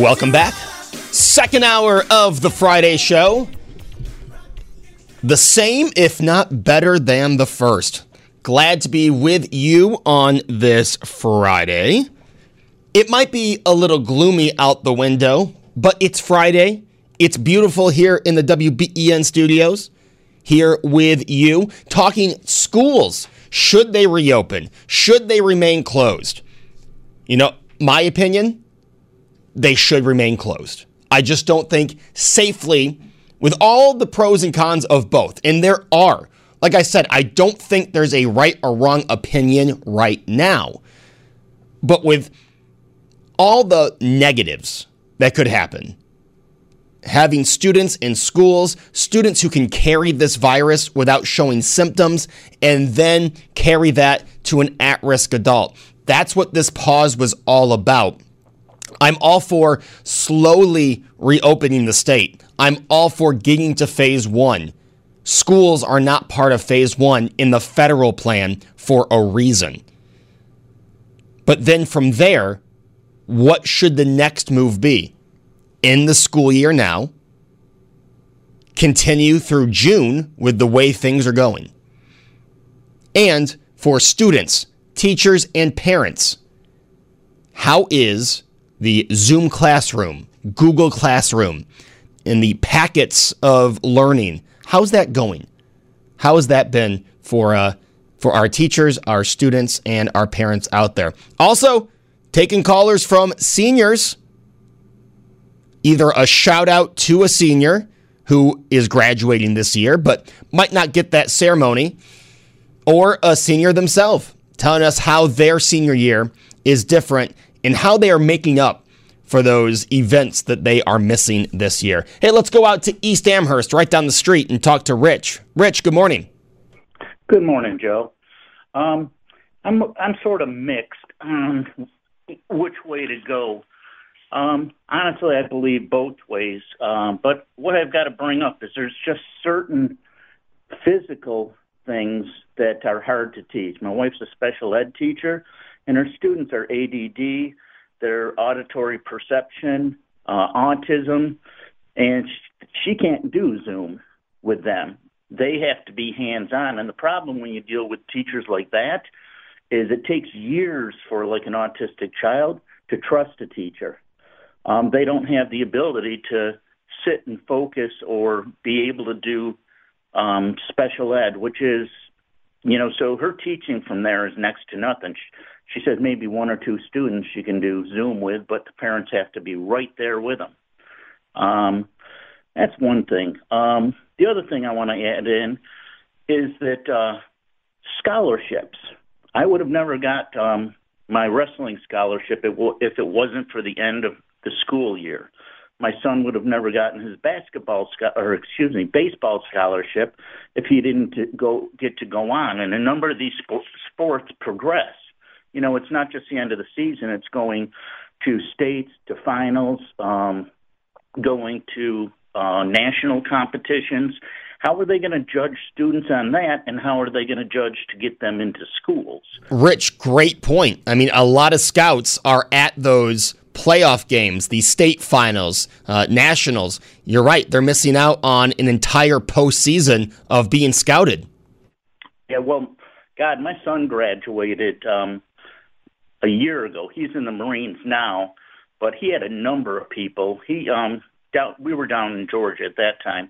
Welcome back. Second hour of the Friday show. The same, if not better than the first. Glad to be with you on this Friday. It might be a little gloomy out the window, but it's Friday. It's beautiful here in the WBEN studios. Here with you, talking schools. Should they reopen? Should they remain closed? You know, my opinion? They should remain closed. I just don't think safely, with all the pros and cons of both, and there are. Like I said, I don't think there's a right or wrong opinion right now. But with all the negatives that could happen, having students in schools, students who can carry this virus without showing symptoms, and then carry that to an at-risk adult. That's what this pause was all about. I'm all for slowly reopening the state. I'm all for getting to phase one. Schools are not part of phase one in the federal plan for a reason. But then from there, what should the next move be? End the school year now, continue through June with the way things are going. And for students, teachers, and parents, how is the Zoom Classroom, Google Classroom, and the packets of learning? How's that going? How has that been for our teachers, our students, and our parents out there? Also, taking callers from seniors. Either a shout out to a senior who is graduating this year, but might not get that ceremony, or a senior themselves telling us how their senior year is different and how they are making up for those events that they are missing this year. Hey, let's go out to East Amherst, right down the street, and talk to Rich. Rich, good morning. Good morning, Joe. I'm sort of mixed on which way to go. Honestly, I believe both ways. But what I've got to bring up is there's just certain physical things that are hard to teach. My wife's a special ed teacher, and her students are ADD, their auditory perception, autism, and she can't do Zoom with them. They have to be hands-on. And the problem when you deal with teachers like that is it takes years for like an autistic child to trust a teacher. They don't have the ability to sit and focus or be able to do special ed, which is You know, so her teaching from there is next to nothing. She said maybe one or two students she can do Zoom with, but the parents have to be right there with them. That's one thing. The other thing I want to add in is that scholarships. I would have never got my wrestling scholarship if it wasn't for the end of the school year. My son would have never gotten his baseball scholarship if he didn't get to go on. And a number of these sports progress. You know, it's not just the end of the season. It's going to states, to finals, going to national competitions. How are they going to judge students on that, and how are they going to judge to get them into schools? Rich, great point. I mean, a lot of scouts are at those playoff games, the state finals, nationals. You're right. They're missing out on an entire postseason of being scouted. Yeah, well, God, my son graduated a year ago. He's in the Marines now, but he had a number of people. We were down in Georgia at that time,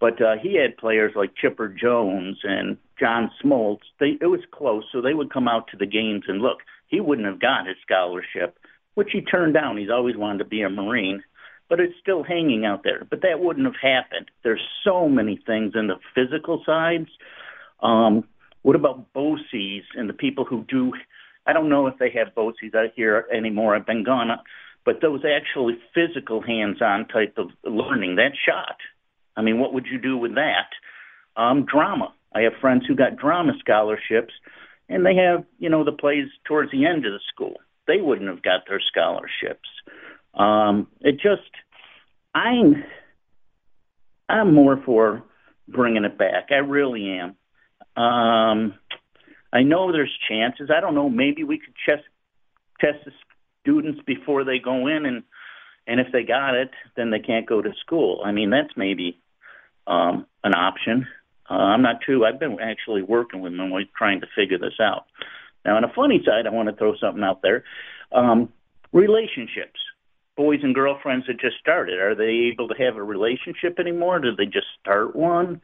but he had players like Chipper Jones and John Smoltz. It was close, so they would come out to the games and look. He wouldn't have got his scholarship, which he turned down. He's always wanted to be a Marine, but it's still hanging out there. But that wouldn't have happened. There's so many things in the physical sides. What about BOCES and the people who do? I don't know if they have BOCES out here anymore. I've been gone, but those actually physical hands-on type of learning, that shot. I mean, what would you do with that? Drama. I have friends who got drama scholarships, and they have, you know, the plays towards the end of the school. They wouldn't have got their scholarships. I'm more for bringing it back. I really am. I know there's chances. I don't know. Maybe we could test the students before they go in, and if they got it, then they can't go to school. I mean, that's maybe an option. I'm not too. I've been actually working with them trying to figure this out. Now, on a funny side, I want to throw something out there. Relationships. Boys and girlfriends that just started, are they able to have a relationship anymore? Did they just start one?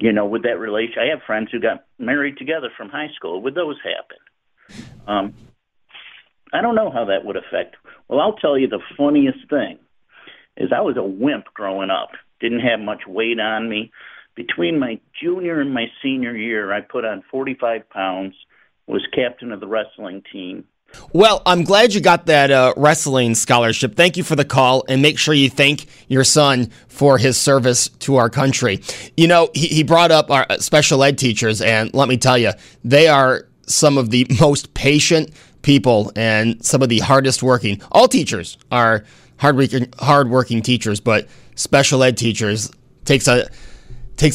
You know, would that relation? I have friends who got married together from high school. Would those happen? I don't know how that would affect. Well, I'll tell you the funniest thing is I was a wimp growing up. Didn't have much weight on me. Between my junior and my senior year, I put on 45 pounds, was captain of the wrestling team. Well, I'm glad you got that wrestling scholarship. Thank you for the call, and make sure you thank your son for his service to our country. You know, he brought up our special ed teachers, and let me tell you, they are some of the most patient people and some of the hardest working. All teachers are hard-working teachers, but special ed teachers takes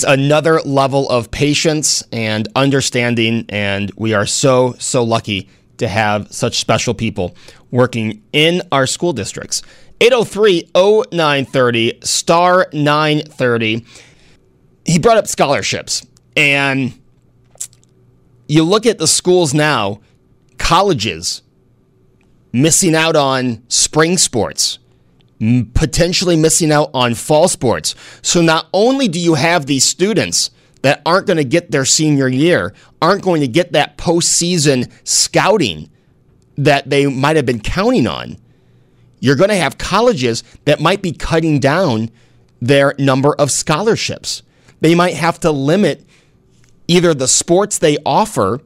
another level of patience and understanding, and we are so lucky to have such special people working in our school districts. 803-0930, star 930. He brought up scholarships, and you look at the schools now, colleges missing out on spring sports, potentially missing out on fall sports. So not only do you have these students that aren't going to get their senior year, aren't going to get that postseason scouting that they might have been counting on, you're going to have colleges that might be cutting down their number of scholarships. They might have to limit either the sports they offer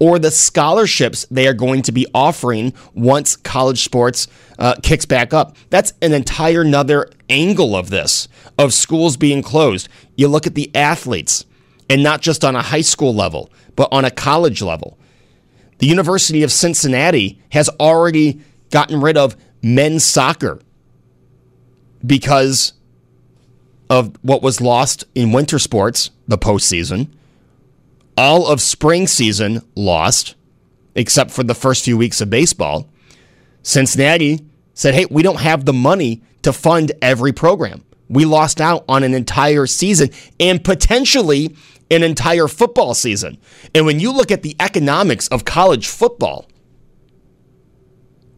or the scholarships they are going to be offering once college sports kicks back up. That's an entire another angle of this, of schools being closed. You look at the athletes, and not just on a high school level, but on a college level. The University of Cincinnati has already gotten rid of men's soccer because of what was lost in winter sports, the postseason. All of spring season lost, except for the first few weeks of baseball. Cincinnati said, hey, we don't have the money to fund every program. We lost out on an entire season and potentially an entire football season. And when you look at the economics of college football,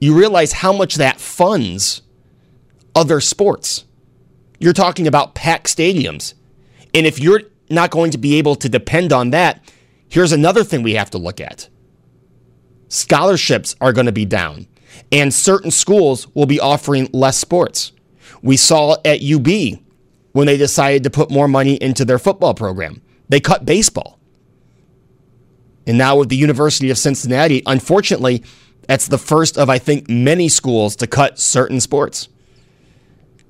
you realize how much that funds other sports. You're talking about packed stadiums. And if you're not going to be able to depend on that. Here's another thing we have to look at. Scholarships are going to be down, and certain schools will be offering less sports. We saw at UB when they decided to put more money into their football program. They cut baseball. And now with the University of Cincinnati, unfortunately, that's the first of, I think, many schools to cut certain sports.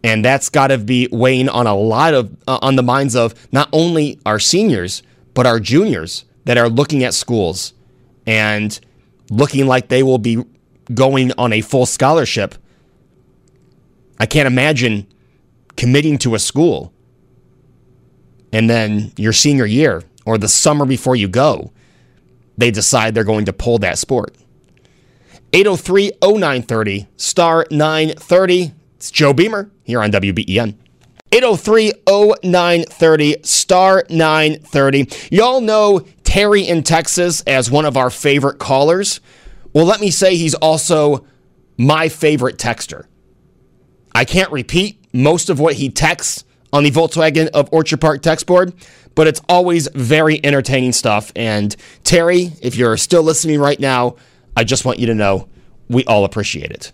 And that's got to be weighing on a lot of, on the minds of not only our seniors, but our juniors that are looking at schools and looking like they will be going on a full scholarship. I can't imagine committing to a school and then your senior year or the summer before you go, they decide they're going to pull that sport. 803-0930, star 930. It's Joe Beamer here on WBEN. 803-0930, star 930. Y'all know Terry in Texas as one of our favorite callers. Well, let me say he's also my favorite texter. I can't repeat most of what he texts on the Volkswagen of Orchard Park text board, but it's always very entertaining stuff. And Terry, if you're still listening right now, I just want you to know we all appreciate it.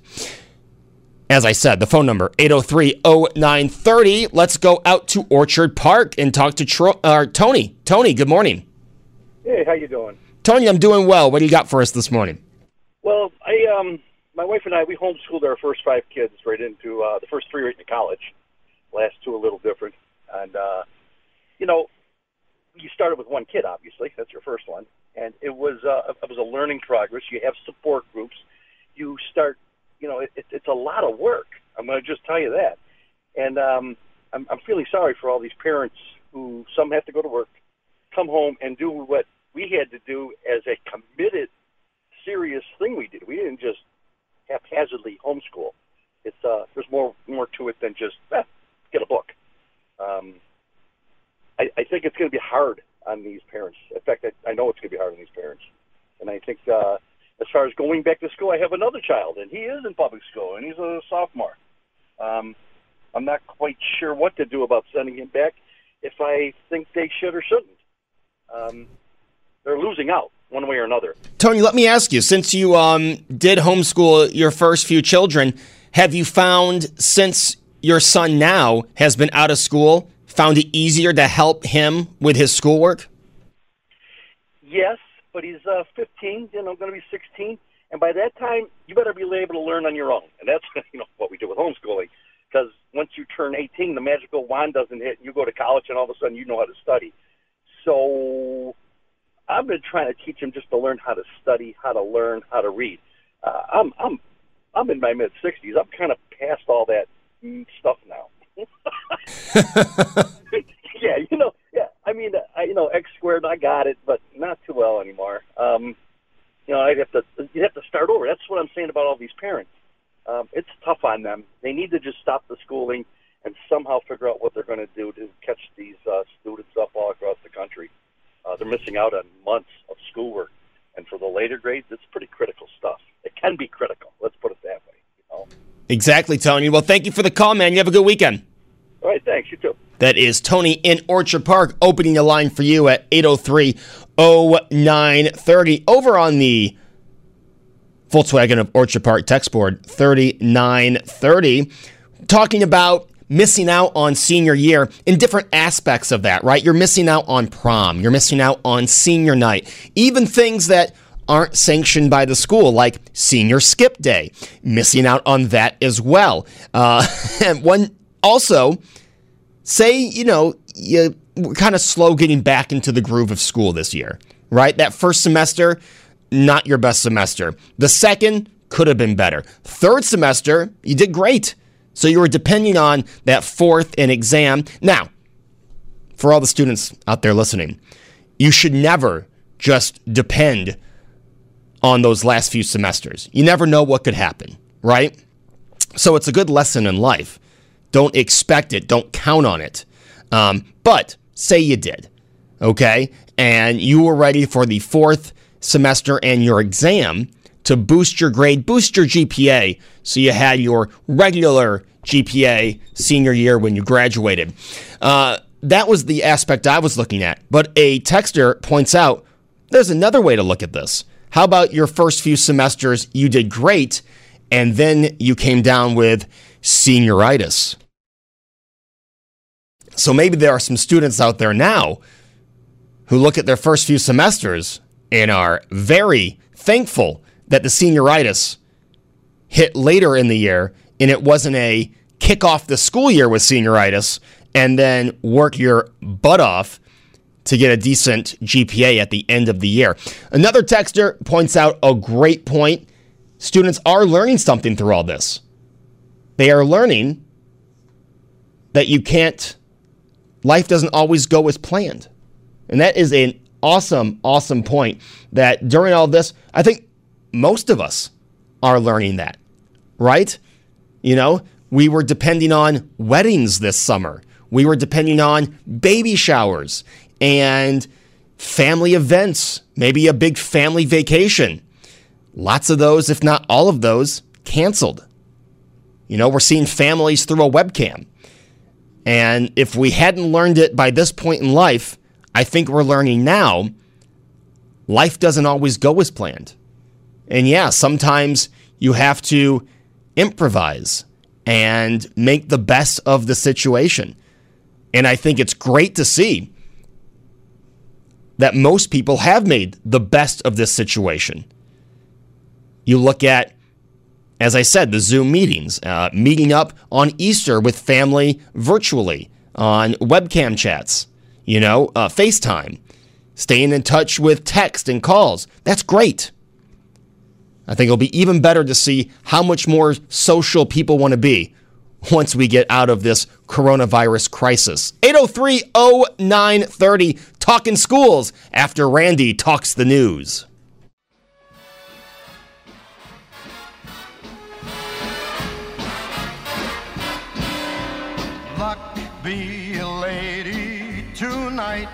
As I said, the phone number, 803-0930. Let's go out to Orchard Park and talk to Tony. Tony, good morning. Hey, how you doing? Tony, I'm doing well. What do you got for us this morning? Well, I my wife and I, we homeschooled our first five kids right into the first three right into college. Last two a little different. And, you know, you started with one kid, obviously. That's your first one. And it was a learning progress. You have support groups. You start, you know, it's a lot of work. I'm going to just tell you that. And I'm feeling sorry for all these parents who some have to go to work, come home, and do what we had to do as a committed, serious thing we did. We didn't just haphazardly homeschool. It's there's more to it than just get a book. I think it's going to be hard on these parents. In fact, I know it's going to be hard on these parents. And I think as far as going back to school, I have another child, and he is in public school, and he's a sophomore. I'm not quite sure what to do about sending him back, if I think they should or shouldn't. They're losing out one way or another. Tony, let me ask you, since you did homeschool your first few children, have you found, since your son now has been out of school, found it easier to help him with his schoolwork? Yes, but he's 15, you know, going to be 16. And by that time, you better be able to learn on your own. And that's, you know, what we do with homeschooling. Because once you turn 18, the magical wand doesn't hit, and you go to college, and all of a sudden you know how to study. So I've been trying to teach him just to learn how to study, how to learn, how to read. I'm in my mid-60s. I'm kind of past all that stuff now. Yeah, you know, yeah. I mean, you know, X squared, I got it, but not too well anymore. You know, you'd have to start over. That's what I'm saying about all these parents. It's tough on them. They need to just stop the schooling and somehow figure out what they're going to do to catch these students up all across the country. They're missing out on months of schoolwork. And for the later grades, it's pretty critical stuff. It can be critical. Let's put it that way. You know? Exactly, Tony. Well, thank you for the call, man. You have a good weekend. All right, thanks. You too. That is Tony in Orchard Park opening the line for you at 803-0930. Over on the Volkswagen of Orchard Park text board, 3930, talking about missing out on senior year in different aspects of that, right? You're missing out on prom. You're missing out on senior night. Even things that aren't sanctioned by the school, like senior skip day. Missing out on that as well. And one also, say, you know, we're kind of slow getting back into the groove of school this year, right? That first semester, not your best semester. The second could have been better. Third semester, you did great. So you were depending on that fourth and exam. Now, for all the students out there listening, you should never just depend on those last few semesters. You never know what could happen, right? So it's a good lesson in life. Don't expect it. Don't count on it. But say you did, okay? And you were ready for the fourth semester and your exam to boost your grade, boost your GPA, so you had your regular GPA senior year when you graduated. that was the aspect I was looking at. But a texter points out, there's another way to look at this. How about your first few semesters, you did great, and then you came down with senioritis? So maybe there are some students out there now who look at their first few semesters and are very thankful that the senioritis hit later in the year and it wasn't a kick off the school year with senioritis and then work your butt off to get a decent GPA at the end of the year. Another texter points out a great point. Students are learning something through all this. They are learning that you can't, life doesn't always go as planned. And that is an awesome, awesome point that during all this, I think most of us are learning that, right? You know, we were depending on weddings this summer. We were depending on baby showers and family events, maybe a big family vacation. Lots of those, if not all of those, canceled. You know, we're seeing families through a webcam. And if we hadn't learned it by this point in life, I think we're learning now, life doesn't always go as planned. And yeah, sometimes you have to improvise and make the best of the situation. And I think it's great to see that most people have made the best of this situation. You look at, as I said, the Zoom meetings, meeting up on Easter with family virtually on webcam chats, you know, FaceTime, staying in touch with text and calls. That's great. I think it'll be even better to see how much more social people want to be once we get out of this coronavirus crisis. 803-0930, Talking Schools, after Randy talks the news. Luck be a lady tonight.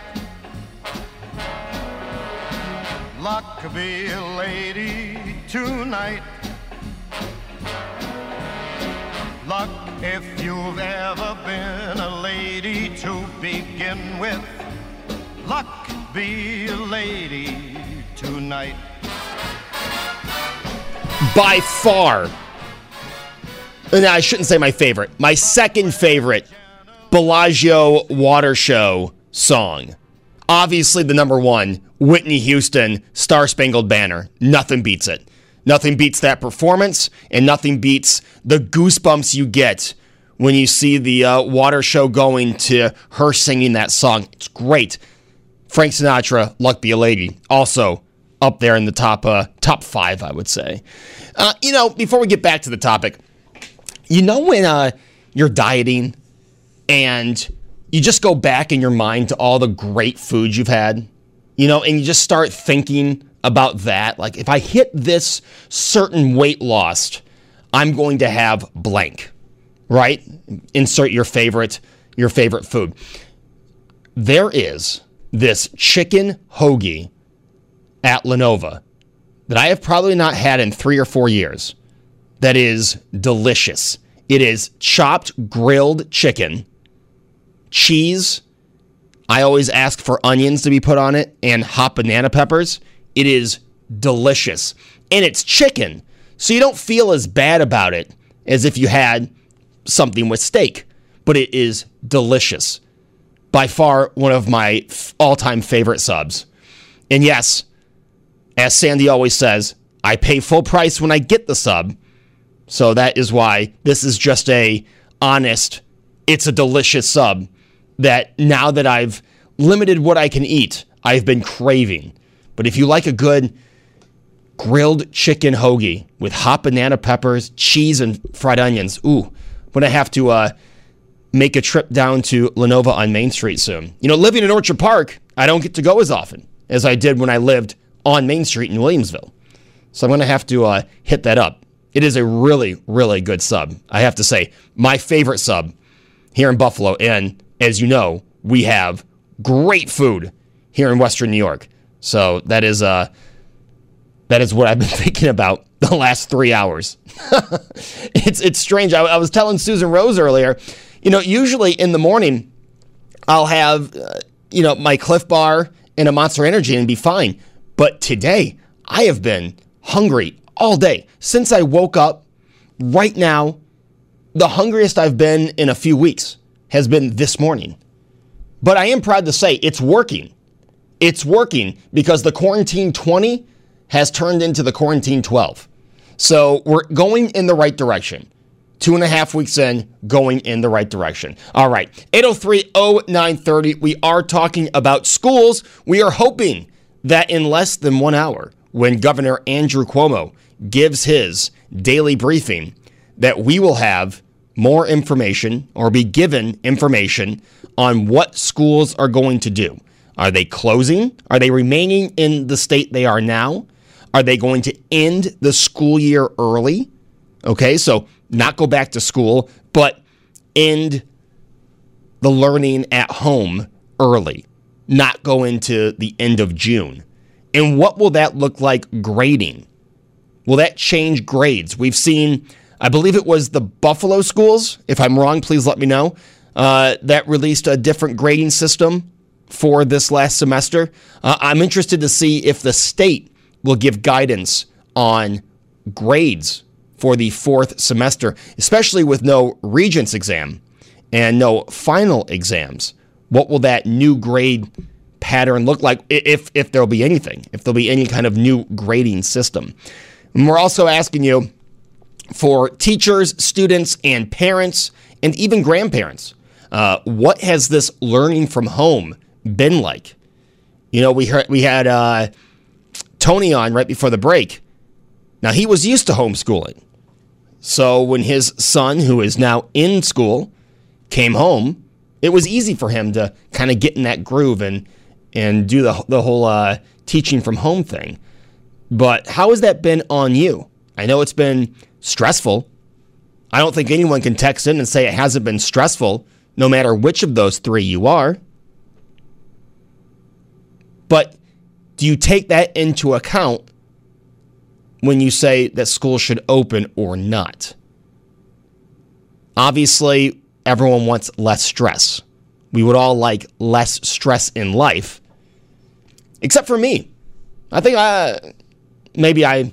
Luck be a lady tonight. Luck if you've ever been a lady to begin with. Luck be a lady tonight. By far. And I shouldn't say my favorite. My second favorite Bellagio Water Show song. Obviously the number one, Whitney Houston, Star-Spangled Banner. Nothing beats it. Nothing beats that performance, and nothing beats the goosebumps you get when you see the water show going to her singing that song. It's great. Frank Sinatra, Luck Be a Lady, also up there in the top five, I would say. You know, before we get back to the topic, you know when you're dieting and you just go back in your mind to all the great foods you've had, you know, and you just start thinking about that. Like, if I hit this certain weight loss, I'm going to have blank, right? Insert your favorite food. There is this chicken hoagie at Lenovo that I have probably not had in 3 or 4 years that is delicious. It is chopped grilled chicken, cheese. I always ask for onions to be put on it and hot banana peppers. It is delicious. And it's chicken, so you don't feel as bad about it as if you had something with steak. But it is delicious. By far one of my all-time favorite subs. And yes, as Sandy always says, I pay full price when I get the sub. So that is why this is just a honest, it's a delicious sub that now that I've limited what I can eat, I've been craving. But if you like a good grilled chicken hoagie with hot banana peppers, cheese, and fried onions, ooh, I'm going to have to make a trip down to Lenovo on Main Street soon. You know, living in Orchard Park, I don't get to go as often as I did when I lived on Main Street in Williamsville. So I'm going to have to hit that up. It is a really, really good sub. I have to say, my favorite sub here in Buffalo. And as you know, we have great food here in Western New York. So that is what I've been thinking about the last 3 hours. It's strange. I was telling Susan Rose earlier, you know, usually in the morning, I'll have, my Cliff Bar and a Monster Energy and be fine. But today, I have been hungry all day. Since I woke up right now, the hungriest I've been in a few weeks has been this morning. But I am proud to say it's working. It's working because the Quarantine 20 has turned into the Quarantine 12. So we're going in the right direction. 2.5 weeks in, going in the right direction. All right, 803-0930, we are talking about schools. We are hoping that in less than 1 hour, when Governor Andrew Cuomo gives his daily briefing, that we will have more information or be given information on what schools are going to do. Are they closing? Are they remaining in the state they are now? Are they going to end the school year early? Okay, so not go back to school, but end the learning at home early, not go into the end of June. And what will that look like grading? Will that change grades? We've seen, I believe it was the Buffalo schools, if I'm wrong, please let me know, that released a different grading system for this last semester. I'm interested to see if the state will give guidance on grades for the fourth semester, especially with no Regents exam and no final exams. What will that new grade pattern look like, if there'll be anything, if there'll be any kind of new grading system? And we're also asking you for teachers, students, and parents, and even grandparents. What has this learning from home been like? You know, we had Tony on right before the break. Now, he was used to homeschooling. So when his son, who is now in school, came home, it was easy for him to kind of get in that groove and do the whole teaching from home thing. But how has that been on you? I know it's been stressful. I don't think anyone can text in and say it hasn't been stressful, no matter which of those three you are. But do you take that into account when you say that school should open or not? Obviously, everyone wants less stress. We would all like less stress in life, except for me. I think maybe I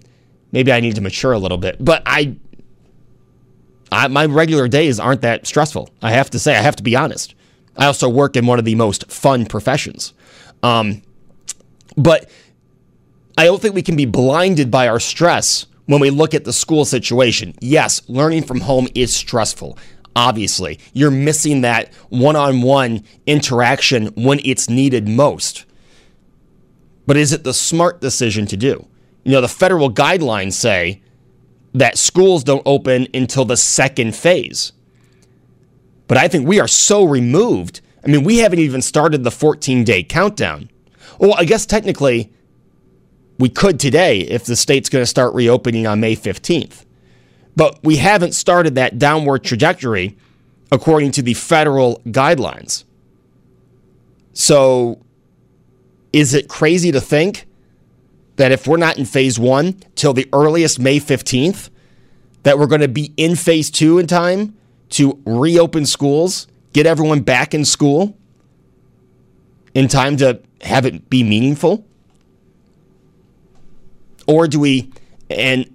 need to mature a little bit, but my regular days aren't that stressful. I have to say, I have to be honest. I also work in one of the most fun professions. But I don't think we can be blinded by our stress when we look at the school situation. Yes, learning from home is stressful. Obviously, you're missing that one-on-one interaction when it's needed most. But is it the smart decision to do? You know, the federal guidelines say that schools don't open until the second phase. But I think we are so removed. I mean, we haven't even started the 14-day countdown. Well, I guess technically, we could today if the state's going to start reopening on May 15th. But we haven't started that downward trajectory according to the federal guidelines. So is it crazy to think that if we're not in phase one till the earliest May 15th, that we're going to be in phase two in time to reopen schools, get everyone back in school in time to have it be meaningful? Or do we, and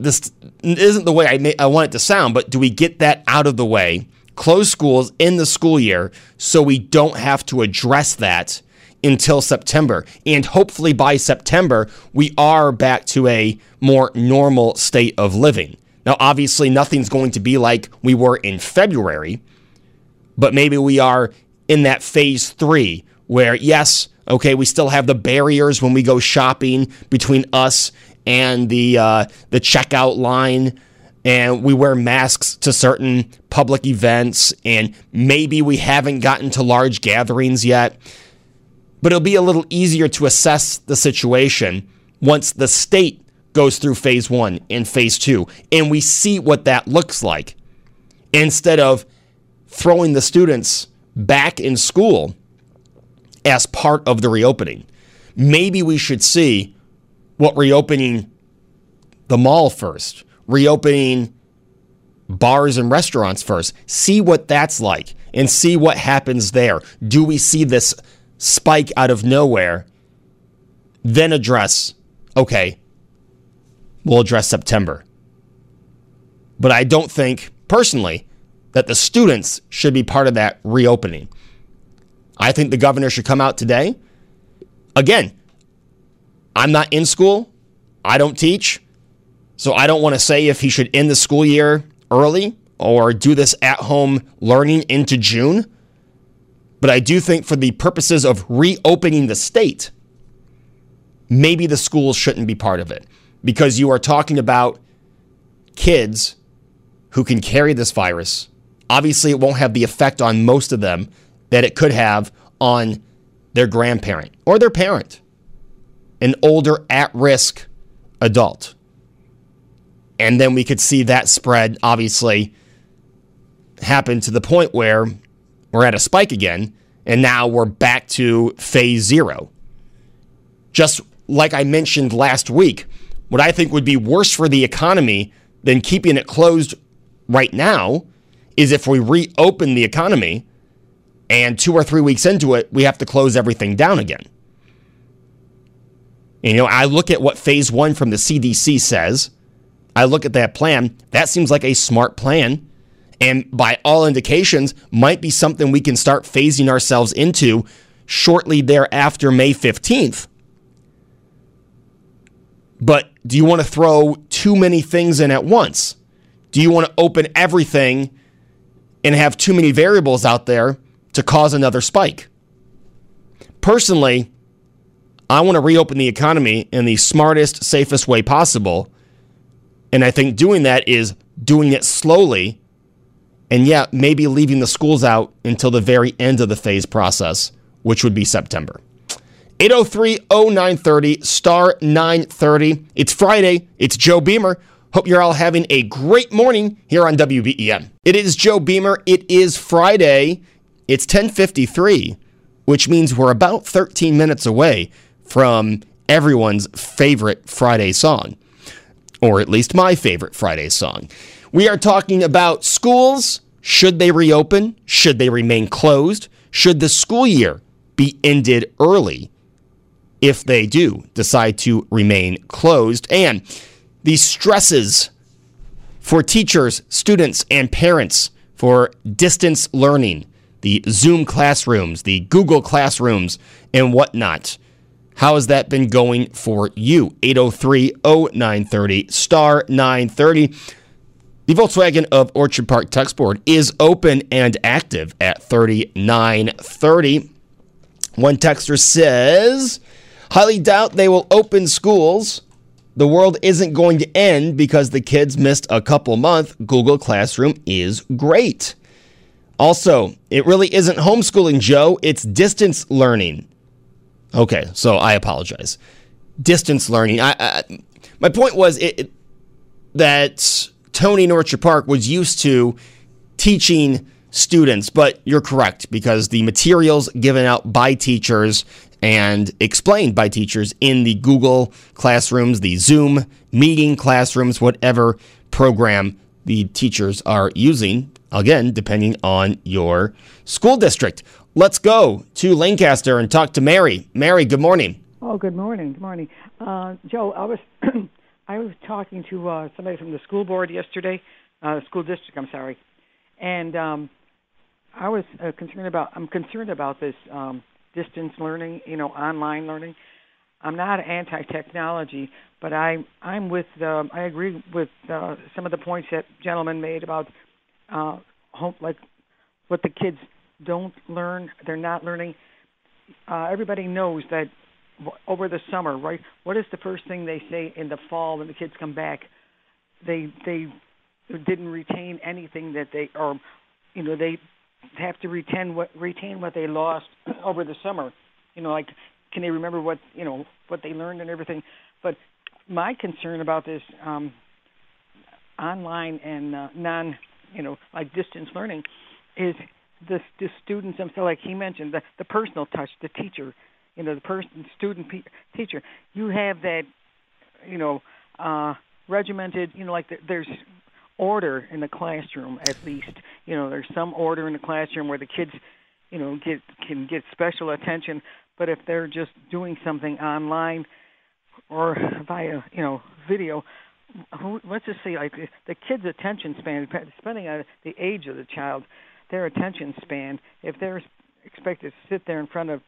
this isn't the way I want it to sound, but do we get that out of the way, close schools in the school year so we don't have to address that until September? And hopefully by September, we are back to a more normal state of living. Now, obviously, nothing's going to be like we were in February, but maybe we are in that phase three where, yes, okay, we still have the barriers when we go shopping between us and the checkout line, and we wear masks to certain public events, and maybe we haven't gotten to large gatherings yet. But it'll be a little easier to assess the situation once the state goes through phase one and phase two, and we see what that looks like, instead of throwing the students back in school as part of the reopening. Maybe we should see what reopening the mall first, reopening bars and restaurants first, see what that's like, and see what happens there. Do we see this spike out of nowhere? Then address, okay, we'll address September. But I don't think, personally, that the students should be part of that reopening. I think the governor should come out today. Again, I'm not in school. I don't teach. So I don't want to say if he should end the school year early or do this at-home learning into June. But I do think for the purposes of reopening the state, maybe the schools shouldn't be part of it, because you are talking about kids who can carry this virus. Obviously, it won't have the effect on most of them that it could have on their grandparent or their parent, an older at-risk adult. And then we could see that spread, obviously, happen to the point where we're at a spike again, and now we're back to phase zero. Just like I mentioned last week, what I think would be worse for the economy than keeping it closed right now is if we reopen the economy and 2 or 3 weeks into it, we have to close everything down again. And, you know, I look at what phase one from the CDC says. I look at that plan. That seems like a smart plan. And by all indications, might be something we can start phasing ourselves into shortly thereafter, May 15th. But do you want to throw too many things in at once? Do you want to open everything and have too many variables out there to cause another spike? Personally, I want to reopen the economy in the smartest, safest way possible. And I think doing that is doing it slowly, and yeah, maybe leaving the schools out until the very end of the phase process, which would be September. 803-0930, star 930. It's Friday. It's Joe Beamer. Hope you're all having a great morning here on WBEN. It is Joe Beamer. It is Friday. It's 10:53, which means we're about 13 minutes away from everyone's favorite Friday song, or at least my favorite Friday song. We are talking about schools. Should they reopen? Should they remain closed? Should the school year be ended early if they do decide to remain closed? And the stresses for teachers, students, and parents for distance learning, the Zoom classrooms, the Google classrooms, and whatnot. How has that been going for you? 803-0930, star 930. The Volkswagen of Orchard Park text board is open and active at 3930. One texter says, highly doubt they will open schools. The world isn't going to end because the kids missed a couple months. Google Classroom is great. Also, it really isn't homeschooling, Joe. It's distance learning. Okay, so I apologize. Distance learning. My point was that Tony in Orchard Park was used to teaching students, but you're correct, because the materials given out by teachers and explained by teachers in the Google classrooms, the Zoom meeting classrooms, whatever program the teachers are using, again, depending on your school district. Let's go to Lancaster and talk to Mary. Mary, good morning. Oh, good morning. Good morning. Joe, I was talking to somebody from the school board yesterday, school district, I'm sorry, and I was concerned about this distance learning, online learning. I'm not anti-technology, but I agree with some of the points that gentlemen made about what the kids don't learn, they're not learning. Everybody knows that over the summer, right? What is the first thing they say in the fall when the kids come back? They didn't retain anything that they, or they have to retain what they lost over the summer. Like, can they remember what what they learned and everything? But my concern about this online and distance learning is the students themselves. Like he mentioned, the personal touch, the teacher, teacher. You have that regimented, like there's order in the classroom, at least. You know, there's some order in the classroom where the kids, you know, can get special attention. But if they're just doing something online or via, you know, video, let's just say, like, the kid's attention span, depending on the age of the child, their attention span, if they're expected to sit there in front of,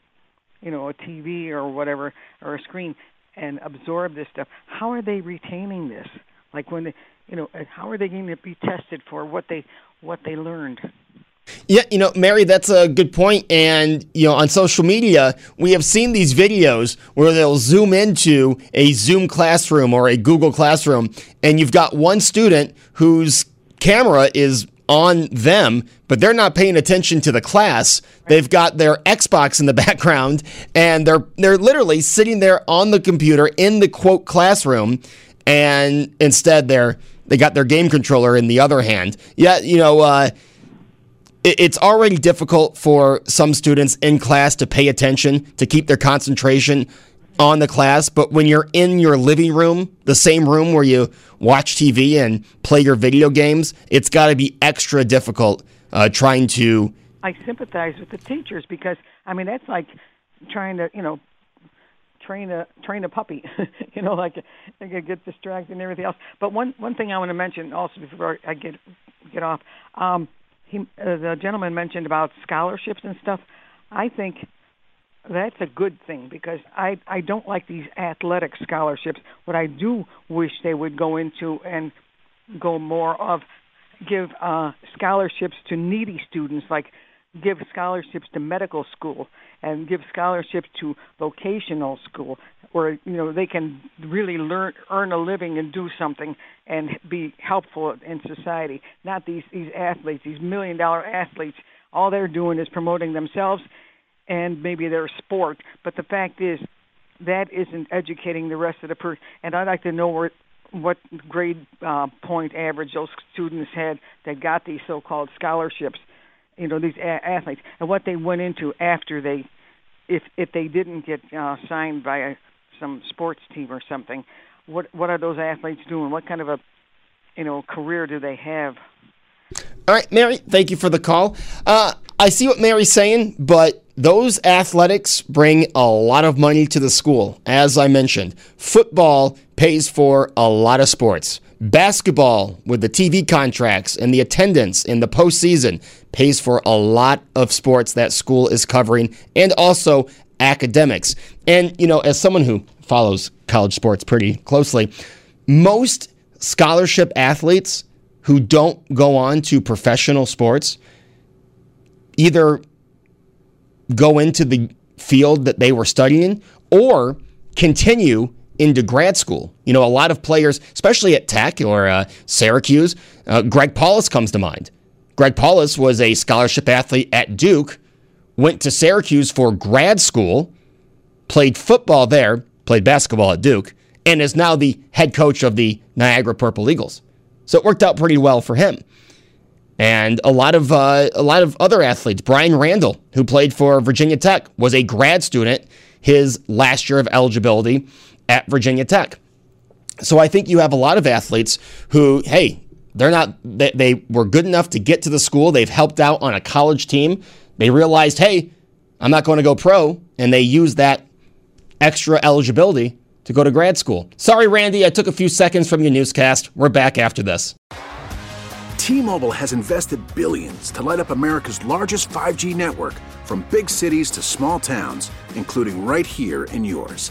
you know, a TV or whatever, or a screen, and absorb this stuff, how are they retaining this? Like, when they, you know, how are they going to be tested for what they learned? Yeah, you know, Mary, that's a good point. And, you know, on social media, we have seen these videos where they'll zoom into a Zoom classroom or a Google Classroom, and you've got one student whose camera is on them, but they're not paying attention to the class. They've got their Xbox in the background, and they're literally sitting there on the computer in the, quote, classroom, and instead they got their game controller in the other hand. Yeah, you know, it's already difficult for some students in class to pay attention, to keep their concentration on the class. But when you're in your living room, the same room where you watch TV and play your video games, it's got to be extra difficult trying to... I sympathize with the teachers because, I mean, that's like trying to, you know, train a puppy, you know, like they could get distracted and everything else. But one thing I want to mention also before I get off... the gentleman mentioned about scholarships and stuff. I think that's a good thing because I don't like these athletic scholarships. What I do wish they would go into and go more of, give scholarships to needy students, like give scholarships to medical school and give scholarships to vocational school where, you know, they can really learn, earn a living and do something and be helpful in society. Not these athletes, these million-dollar athletes, all they're doing is promoting themselves and maybe their sport. But the fact is that isn't educating the rest of the person. And I'd like to know what grade point average those students had that got these so-called scholarships, you know, these athletes, and what they went into after they, if they didn't get signed by some sports team or something. What are those athletes doing? What kind of a, you know, career do they have? All right, Mary, thank you for the call. I see what Mary's saying, but those athletics bring a lot of money to the school. As I mentioned, football pays for a lot of sports. Basketball, with the TV contracts and the attendance in the postseason, pays for a lot of sports that school is covering, and also academics. And, you know, as someone who follows college sports pretty closely, most scholarship athletes who don't go on to professional sports either go into the field that they were studying or continue into grad school. You know, a lot of players, especially at Tech or Syracuse, Greg Paulus comes to mind. Greg Paulus was a scholarship athlete at Duke, went to Syracuse for grad school, played football there, played basketball at Duke, and is now the head coach of the Niagara Purple Eagles. So it worked out pretty well for him. And a lot of other athletes. Brian Randall, who played for Virginia Tech, was a grad student his last year of eligibility at Virginia Tech. So I think you have a lot of athletes who, hey, they were good enough to get to the school. They've helped out on a college team. They realized, hey, I'm not going to go pro, and they used that extra eligibility to go to grad school. Sorry, Randy, I took a few seconds from your newscast. We're back after this. T-Mobile has invested billions to light up America's largest 5G network, from big cities to small towns, including right here in yours.